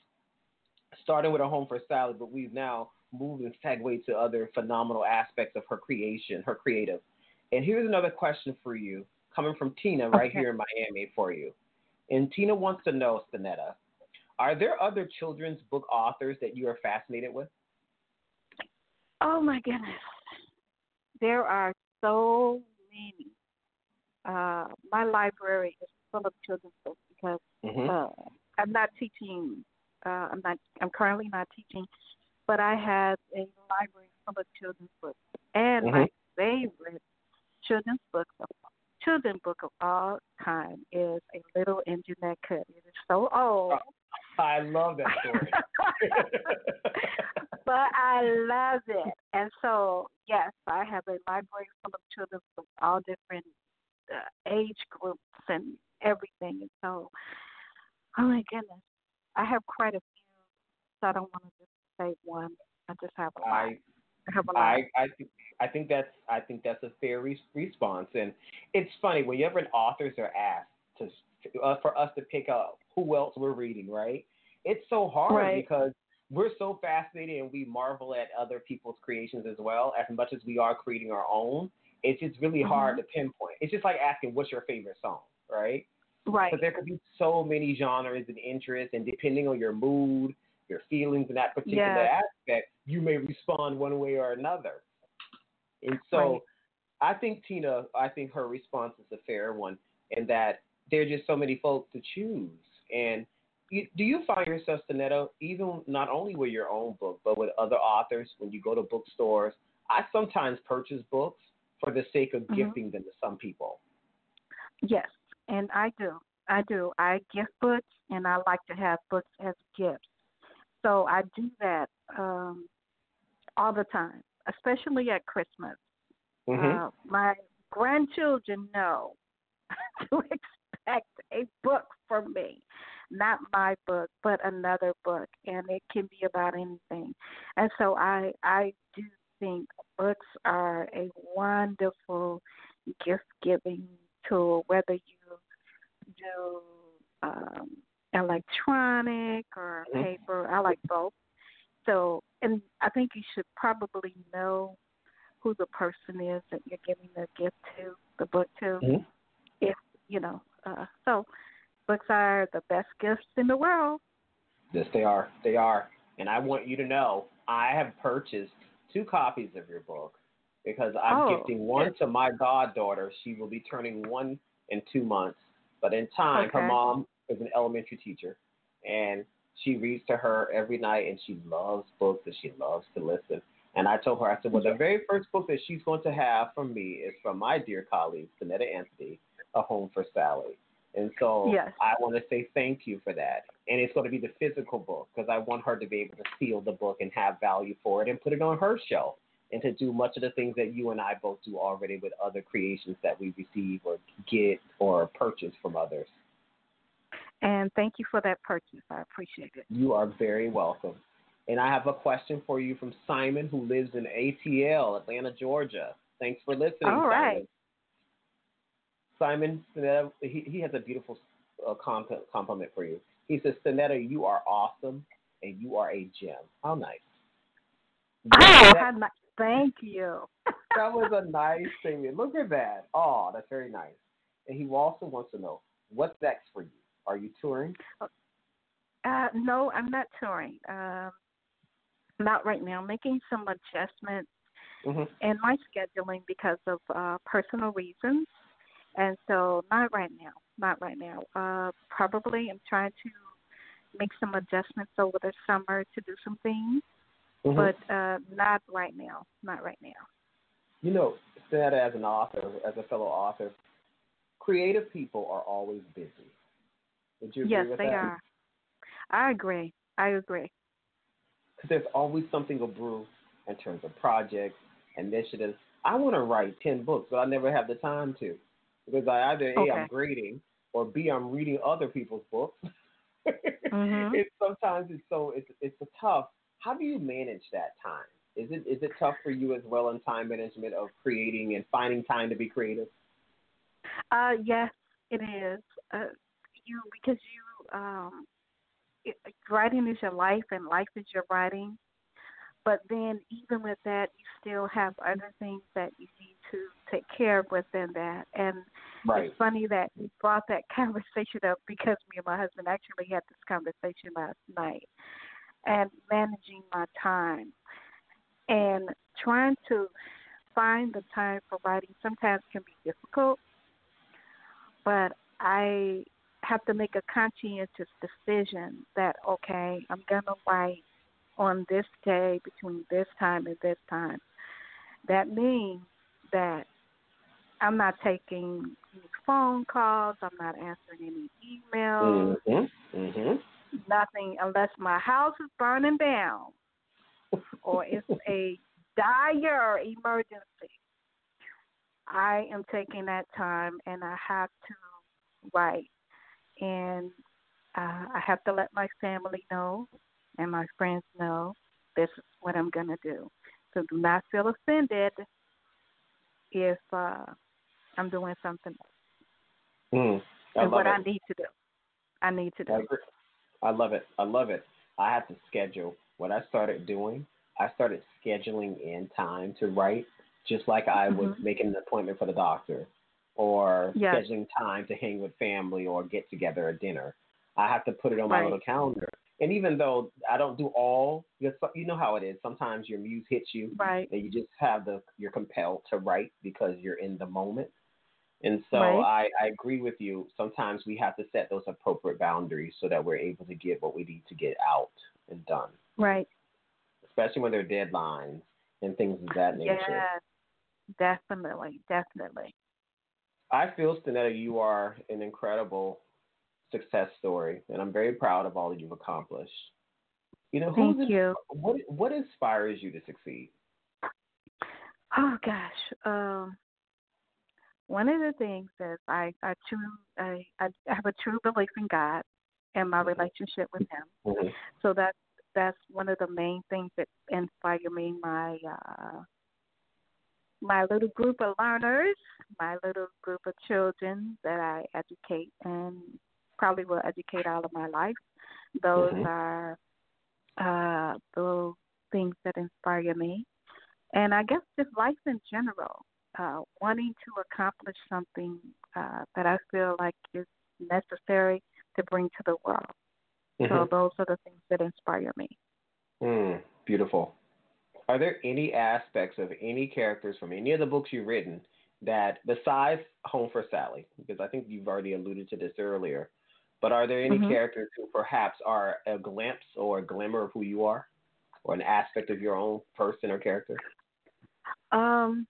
starting with A Home for Sally, but we've now moved and segue to other phenomenal aspects of her creation, her creative. And here's another question for you, coming from Tina right okay. here in Miami for you. And Tina wants to know, Stenetta, are there other children's book authors that you are fascinated with? Oh, my goodness. There are so many. Uh, my library is full of children's books because mm-hmm. uh, I'm not teaching. Uh, I'm not. I'm currently not teaching. But I have a library full of children's books. And mm-hmm. my favorite children's book of, children's book of all time is A Little Engine That Could. It is so old. Oh, I love that story. But I love it. And so, yes, I have a library full of children's books, all different uh, age groups and everything. And so, oh, my goodness. I have quite a few, so I don't want to just one. I just have a lot. I, I have a lot. I, I, th- I think that's I think that's a fair re- response, and it's funny whenever an authors are asked to uh, for us to pick up who else we're reading, right? It's so hard right. because we're so fascinated and we marvel at other people's creations as well as much as we are creating our own. It's just really mm-hmm. hard to pinpoint. It's just like asking what's your favorite song, right? Right. But there could be so many genres and interests, and depending on your mood, your feelings in that particular yes. aspect, you may respond one way or another. And so right. I think Tina, I think her response is a fair one, in that there are just so many folks to choose. And you, do you find yourself, Stenetta, even not only with your own book, but with other authors, when you go to bookstores? I sometimes purchase books for the sake of mm-hmm. gifting them to some people. Yes, and I do. I do. I gift books, and I like to have books as gifts. So I do that um, all the time, especially at Christmas. Mm-hmm. Uh, my grandchildren know to expect a book from me, not my book, but another book, and it can be about anything. And so I, I do think books are a wonderful gift-giving tool, whether you do um, electronic or paper. I like both. So, and I think you should probably know who the person is that you're giving the gift to, the book to. Mm-hmm. If you know, uh, so books are the best gifts in the world. Yes, they are. They are. And I want you to know, I have purchased two copies of your book, because I'm oh, gifting one yes. to my goddaughter. She will be turning one in two months. But in time, okay. her mom is an elementary teacher, and she reads to her every night, and she loves books, and she loves to listen. And I told her, I said, well, the very first book that she's going to have from me is from my dear colleague, Stenetta Anthony, A Home for Sally. And so yes. I want to say thank you for that. And it's going to be the physical book, because I want her to be able to seal the book and have value for it and put it on her shelf, and to do much of the things that you and I both do already with other creations that we receive or get or purchase from others. And thank you for that purchase. I appreciate it. You are very welcome. And I have a question for you from Simon, who lives in A T L, Atlanta, Georgia. Thanks for listening, All right. Simon. Simon, he, he has a beautiful uh, compliment for you. He says, Stenetta, you are awesome, and you are a gem. How nice. Oh, how nice. Thank you. That was a nice statement. Look at that. Oh, that's very nice. And he also wants to know, what's next for you? Are you touring? Uh, no, I'm not touring. Um, not right now. I'm making some adjustments mm-hmm. in my scheduling because of uh, personal reasons. And so not right now. Not right now. Uh, probably I'm trying to make some adjustments over the summer to do some things. Mm-hmm. But uh, not right now. Not right now. You know, said as an author, as a fellow author, creative people are always busy. Would you agree yes, with that? Yes, they are. I agree. I agree. Because there's always something abrew in terms of projects, initiatives. I want to write ten books, but I never have the time to. Because I either A, okay. I'm grading, or B, I'm reading other people's books. Mm-hmm. It's sometimes it's so it's it's a tough. How do you manage that time? Is it is it tough for you as well in time management of creating and finding time to be creative? Uh, yes, it is. Uh, you because you um, it, writing is your life, and life is your writing. But then even with that, you still have other things that you need to take care of within that. And right. it's funny that we brought that conversation up, because me and my husband actually had this conversation last night. And managing my time and trying to find the time for writing sometimes can be difficult, but I have to make a conscientious decision that, okay, I'm going to write on this day between this time and this time. That means that I'm not taking any phone calls. I'm not answering any emails. Mm-hmm. Mm-hmm. Nothing unless my house is burning down or it's a dire emergency. I am taking that time, and I have to write. And uh, I have to let my family know and my friends know this is what I'm going to do. So do not feel offended if uh, I'm doing something else. Mm, I and love what it. I need to do. I need to do it. I love it. I love it. I have to schedule. What I started doing, I started scheduling in time to write, just like I mm-hmm. was making an appointment for the doctor, or yes. scheduling time to hang with family or get together or dinner. I have to put it on my right. little calendar. And even though I don't do all, you know how it is. Sometimes your muse hits you, right? And you just have the, you're compelled to write because you're in the moment. And so right. I, I agree with you. Sometimes we have to set those appropriate boundaries so that we're able to get what we need to get out and done. Right. Especially when there are deadlines and things of that nature. Yes, definitely, definitely. I feel, Stenetta, you are an incredible success story, and I'm very proud of all that you've accomplished. You know, who's Thank you. What, what inspires you to succeed? Oh, gosh. Um, one of the things is I I, true, I I have a true belief in God and my relationship with Him. Mm-hmm. So that's that's one of the main things that inspire me. My uh, my little group of learners, my little group of children that I educate and probably will educate all of my life. Those mm-hmm. are uh, the things that inspire me, and I guess just life in general. Uh, wanting to accomplish something uh, that I feel like is necessary to bring to the world. Mm-hmm. So those are the things that inspire me. Mm, beautiful. Are there any aspects of any characters from any of the books you've written that, besides Home for Sally, because I think you've already alluded to this earlier, but are there any mm-hmm. characters who perhaps are a glimpse or a glimmer of who you are or an aspect of your own person or character? Um.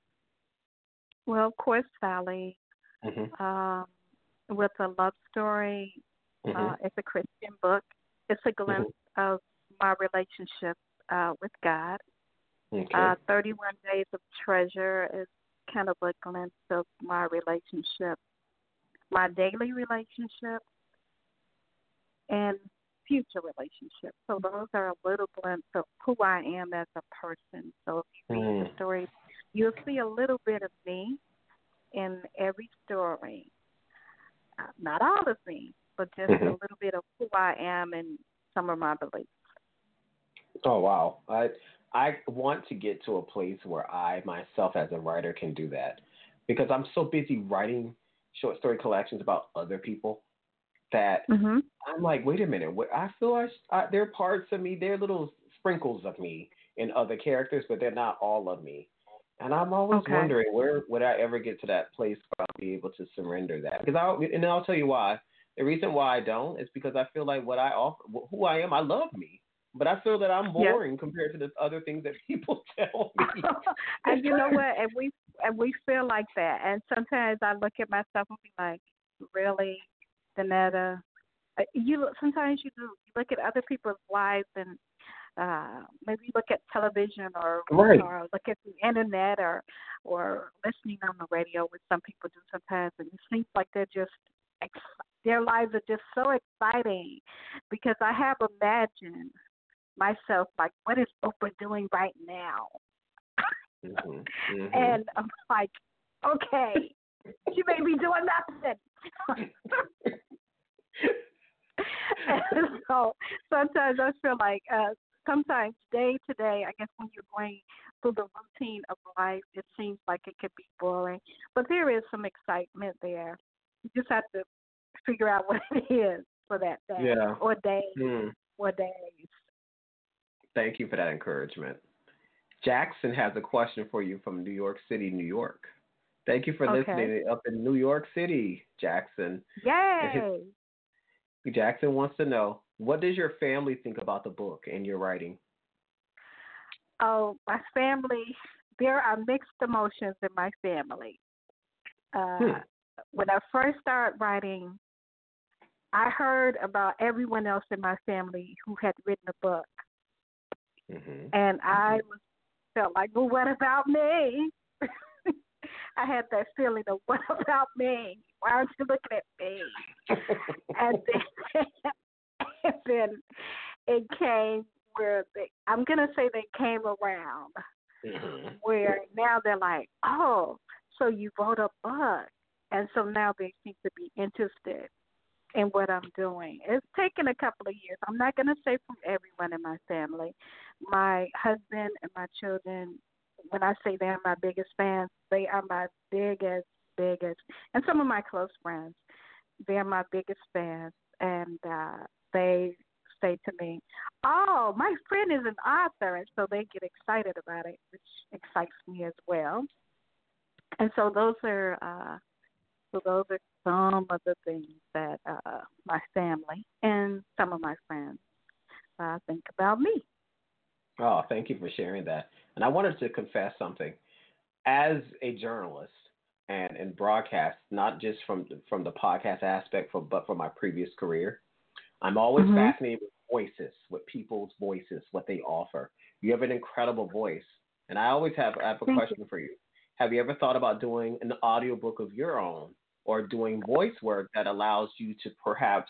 Well, of course, Sally, mm-hmm. um, with A Love Story, mm-hmm. uh, it's a Christian book. It's a glimpse mm-hmm. of my relationship uh, with God. Okay. Uh, thirty-one Days of Treasure is kind of a glimpse of my relationship, my daily relationship, and future relationship. So those are a little glimpse of who I am as a person. So if you read mm-hmm. the story, you'll see a little bit of me in every story. Uh, not all of me, but just mm-hmm. a little bit of who I am and some of my beliefs. Oh, wow. I, I want to get to a place where I myself as a writer can do that, because I'm so busy writing short story collections about other people that mm-hmm. I'm like, wait a minute. What, I feel I, I, there are parts of me, there are little sprinkles of me in other characters, but they're not all of me. And I'm always okay. wondering, where would I ever get to that place where I'll be able to surrender that? Because I, and I'll tell you why. The reason why I don't is because I feel like what I offer, who I am, I love me, but I feel that I'm boring yes. compared to the other things that people tell me. And you know what? And we and we feel like that. And sometimes I look at myself and be like, really, Stenetta? You sometimes you do. You look at other people's lives and. Uh, maybe look at television or, right. or look at the internet or or listening on the radio, which some people do sometimes, and it seems like they're just ex- their lives are just so exciting, because I have imagined myself like, what is Oprah doing right now? Mm-hmm. Mm-hmm. And I'm like, okay, she may be doing nothing. And so sometimes I feel like uh, sometimes day to day, I guess when you're going through the routine of life, it seems like it could be boring. But there is some excitement there. You just have to figure out what it is for that day yeah. or days mm. or days. Thank you for that encouragement. Jackson has a question for you from New York City, New York. Thank you for okay. listening up in New York City, Jackson. Yay! Jackson wants to know, what does your family think about the book and your writing? Oh, my family, there are mixed emotions in my family. Uh, hmm. When I first started writing, I heard about everyone else in my family who had written a book. Mm-hmm. And mm-hmm. I was, felt like, well, what about me? I had that feeling of, what about me? Why aren't you looking at me? and, then, and then it came where they, I'm going to say they came around, mm-hmm. where now they're like, oh, so you wrote a book. And so now they seem to be interested in what I'm doing. It's taken a couple of years. I'm not going to say from everyone in my family. My husband and my children, when I say they're my biggest fans, they are my biggest, biggest, and some of my close friends, they're my biggest fans, and uh, they say to me, oh, my friend is an author, and so they get excited about it, which excites me as well. And so those are uh, so those are some of the things that uh, my family and some of my friends uh, think about me. Oh, thank you for sharing that. And I wanted to confess something. As a journalist and in broadcast, not just from from the podcast aspect, from, but from my previous career, I'm always mm-hmm. fascinated with voices, with people's voices, what they offer. You have an incredible voice. And I always have, I have a Thank question you. for you. Have you ever thought about doing an audiobook of your own or doing voice work that allows you to perhaps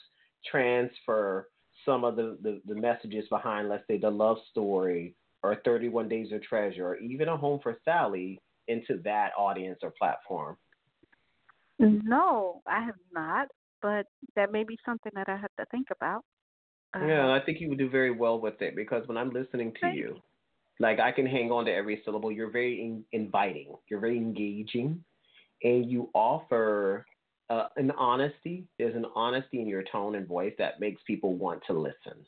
transfer some of the, the, the messages behind, let's say, The Love Story or thirty-one Days of Treasure or even A Home for Sally into that audience or platform? No, I have not, but that may be something that I have to think about. Uh, yeah, I think you would do very well with it because when I'm listening to you, like I can hang on to every syllable. You're very in- inviting. You're very engaging, and you offer uh, an honesty. There's an honesty in your tone and voice that makes people want to listen.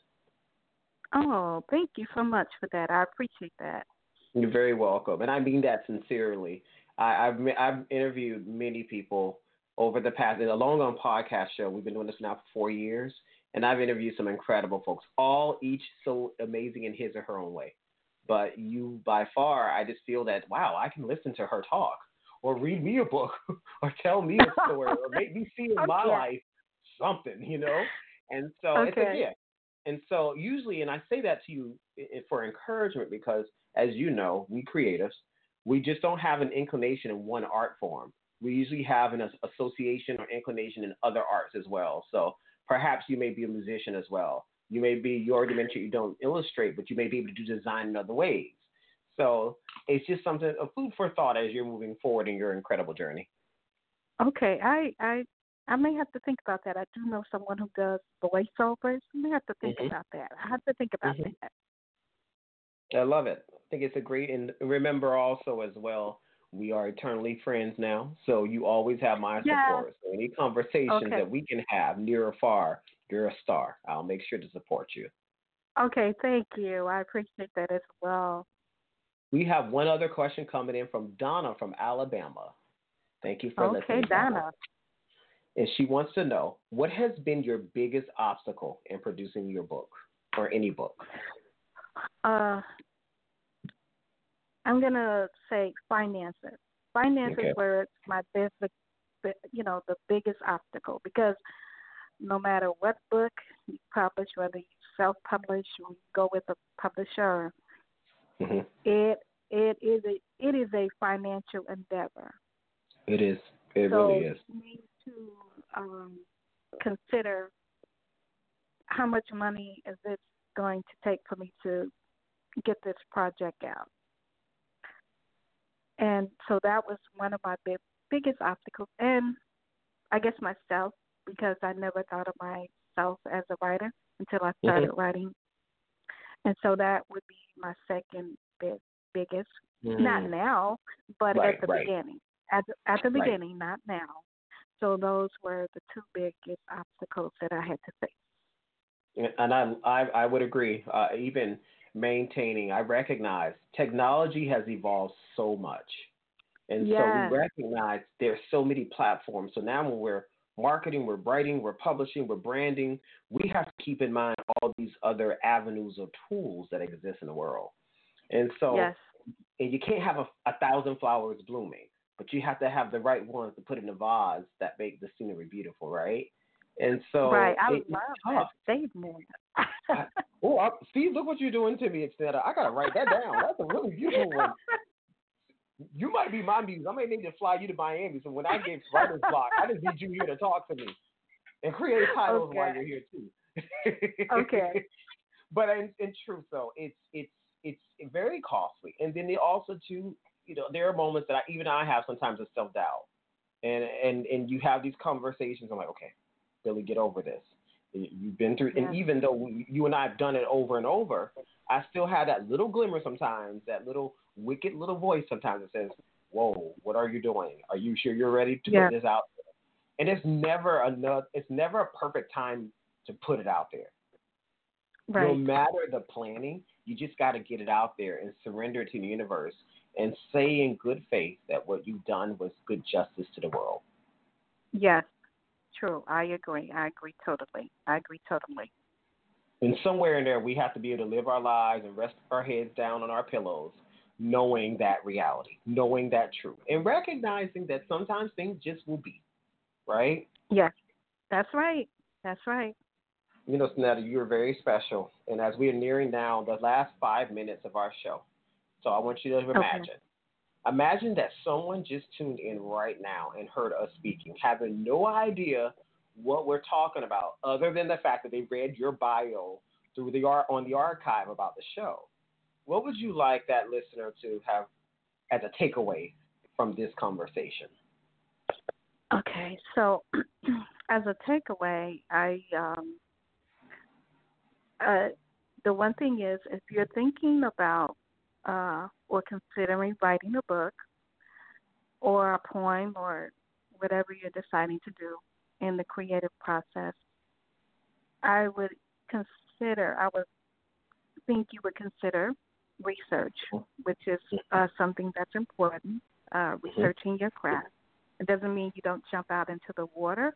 Oh, thank you so much for that. I appreciate that. You're very welcome, and I mean that sincerely. I, I've I've interviewed many people over the past, a long on podcast show. We've been doing this now for four years, and I've interviewed some incredible folks, all each so amazing in his or her own way. But you, by far, I just feel that, wow, I can listen to her talk or read me a book or tell me a story or make me see in okay. my life something, you know? And so okay. it's a gift. And so usually, and I say that to you for encouragement because, as you know, we creatives, we just don't have an inclination in one art form. We usually have an association or inclination in other arts as well. So perhaps you may be a musician as well. You may be, you already mentioned you don't illustrate, but you may be able to do design in other ways. So it's just something, a food for thought as you're moving forward in your incredible journey. Okay. I I, I may have to think about that. I do know someone who does voiceovers. I may have to think mm-hmm. about that. I have to think about mm-hmm. that. I love it. I think it's a great, and remember also as well, we are eternally friends now. So you always have my yeah. support. So any conversations okay. that we can have near or far, you're a star. I'll make sure to support you. Okay, thank you. I appreciate that as well. We have one other question coming in from Donna from Alabama. Thank you for okay, listening. Okay, Donna. And she wants to know, what has been your biggest obstacle in producing your book or any book? Uh, I'm going to say finances. Finances okay. were my biggest, you know, the biggest obstacle because no matter what book you publish, whether you self-publish or you go with a publisher, mm-hmm. it it is a it is a financial endeavor. It is. It so really is. You need to um, consider how much money is it going to take for me to get this project out. And so that was one of my big, biggest obstacles, and I guess myself. Because I never thought of myself as a writer until I started mm-hmm. writing. And so that would be my second big, biggest, mm-hmm. not now, but right, at the right. beginning. At the, at the beginning, right. not now. So those were the two biggest obstacles that I had to face. And I I, I would agree. Uh, even maintaining, I recognize technology has evolved so much. And yes. so we recognize there's so many platforms. So now when we're marketing, we're writing, we're publishing, we're branding, we have to keep in mind all these other avenues of tools that exist in the world. And so yes. and you can't have a, a thousand flowers blooming, but you have to have the right ones to put in a vase that make the scenery beautiful, right? And so right. I it, love that statement. I, oh, I, Steve, look what you're doing to me, Stenetta. I got to write that down. That's a really beautiful one. You might be my muse. I may need to fly you to Miami. So when I get writer's block, I just need you here to talk to me and create titles okay. while you're here too. okay. But in, in truth, though, it's it's it's very costly. And then they also too, you know, there are moments that I, even I have sometimes of self doubt, and and and you have these conversations. I'm like, okay, Billy, get over this. You've been through, yeah. and even though you and I have done it over and over, I still have that little glimmer sometimes, that little wicked little voice sometimes that says, whoa, what are you doing? Are you sure you're ready to yeah. put this out there? And it's never enough, it's never a perfect time to put it out there. Right. No matter the planning, you just got to get it out there and surrender to the universe and say in good faith that what you've done was good justice to the world. Yes, true. I agree. I agree totally. I agree totally. And somewhere in there, we have to be able to live our lives and rest our heads down on our pillows, knowing that reality, knowing that truth, and recognizing that sometimes things just will be, right? Yes, that's right. That's right. You know, Stenetta, you're very special. And as we are nearing now the last five minutes of our show, so I want you to imagine. Okay. Imagine that someone just tuned in right now and heard us speaking, having no idea what we're talking about other than the fact that they read your bio through the ar- on the archive about the show. What would you like that listener to have as a takeaway from this conversation? Okay, so as a takeaway, I um, uh, the one thing is, if you're thinking about Uh, or considering writing a book or a poem or whatever you're deciding to do in the creative process, I would consider, I would think you would consider research, which is uh, something that's important, uh, researching your craft. It doesn't mean you don't jump out into the water,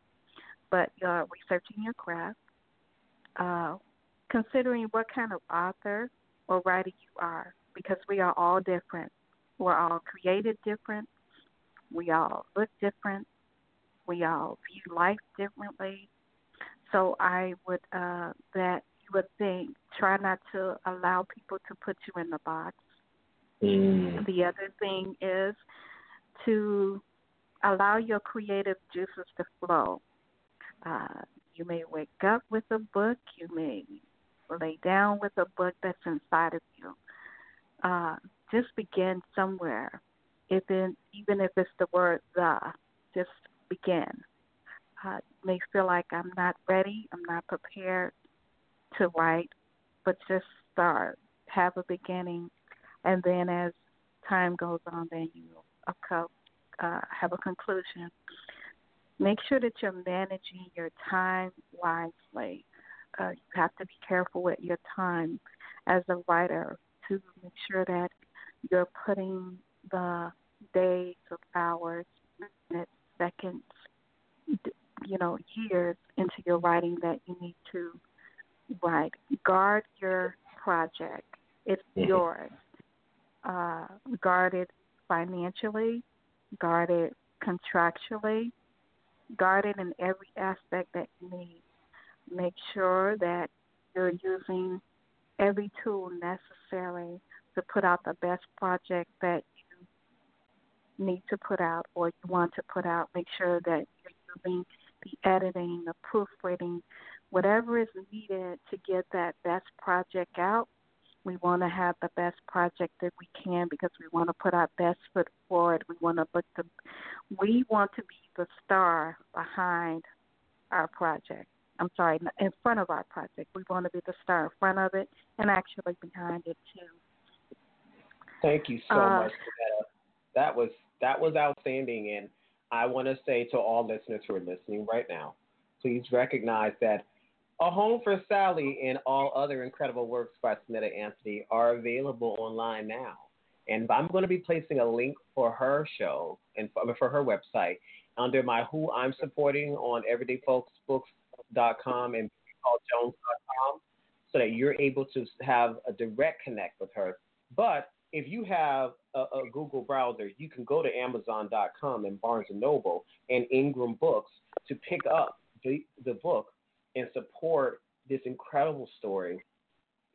but uh, researching your craft, uh, considering what kind of author or writer you are, because we are all different. We're all created different. We all look different. We all view life differently. So I would, uh, that you would think, try not to allow people to put you in the box. Mm. The other thing is to allow your creative juices to flow. Uh, you may wake up with a book. You may lay down with a book that's inside of you. Uh, just begin somewhere, if in, even if it's the word "the." Just begin. Uh, you may feel like I'm not ready, I'm not prepared to write, but just start. Have a beginning, and then as time goes on, then you uh, have a conclusion. Make sure that you're managing your time wisely. Uh, you have to be careful with your time as a writer, to make sure that you're putting the days of hours, minutes, seconds, you know, years into your writing that you need to write. Guard your project. It's yours. Uh, guard it financially. Guard it contractually. Guard it in every aspect that you need. Make sure that you're using every tool necessary to put out the best project that you need to put out or you want to put out. Make sure that you're doing the editing, the proofreading, whatever is needed to get that best project out. We want to have the best project that we can because we want to put our best foot forward. We want to look the, we want to be the star behind our project. I'm sorry, in front of our project. We want to be the star in front of it and actually behind it, too. Thank you so uh, much, Stenetta. That was, that was outstanding, and I want to say to all listeners who are listening right now, please recognize that A Home for Sally and all other incredible works by Stenetta Anthony are available online now. And I'm going to be placing a link for her show and for her website under my Who I'm Supporting on Everyday Folks Books dot com and P L Jones dot com so that you're able to have a direct connect with her. But if you have a, a Google browser, you can go to Amazon dot com and Barnes and Noble and Ingram Books to pick up the, the book and support this incredible story,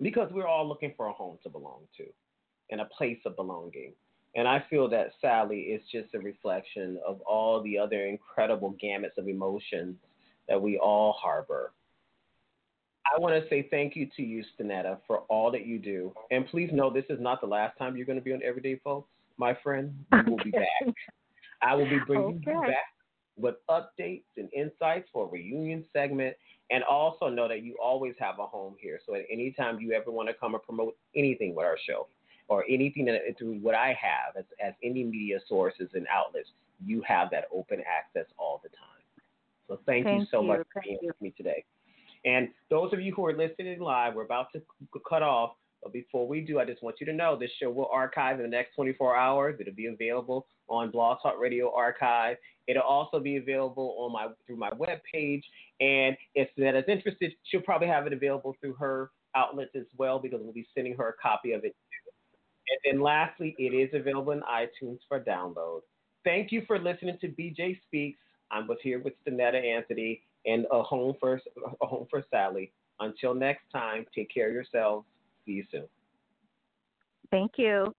because we're all looking for a home to belong to and a place of belonging. And I feel that Sally is just a reflection of all the other incredible gamuts of emotions that we all harbor. I want to say thank you to you, Stenetta, for all that you do. And please know this is not the last time you're going to be on Everyday Folks, my friend. We okay. will be back. I will be bringing okay. you back with updates and insights for a reunion segment. And also know that you always have a home here. So at any time you ever want to come and promote anything with our show or anything that, through what I have as, as any media sources and outlets, you have that open access all the time. So thank, thank you so you. much for being with me today. And those of you who are listening live, we're about to cut off. But before we do, I just want you to know this show will archive in the next twenty-four hours. It'll be available on Blog Talk Radio Archive. It'll also be available on my through my webpage. And if Stenetta's interested, she'll probably have it available through her outlets as well, because we'll be sending her a copy of it too. And then lastly, it is available in iTunes for download. Thank you for listening to B J Speaks. I'm here with Stenetta Anthony and A Home for, A Home for Sally. Until next time, take care of yourselves. See you soon. Thank you.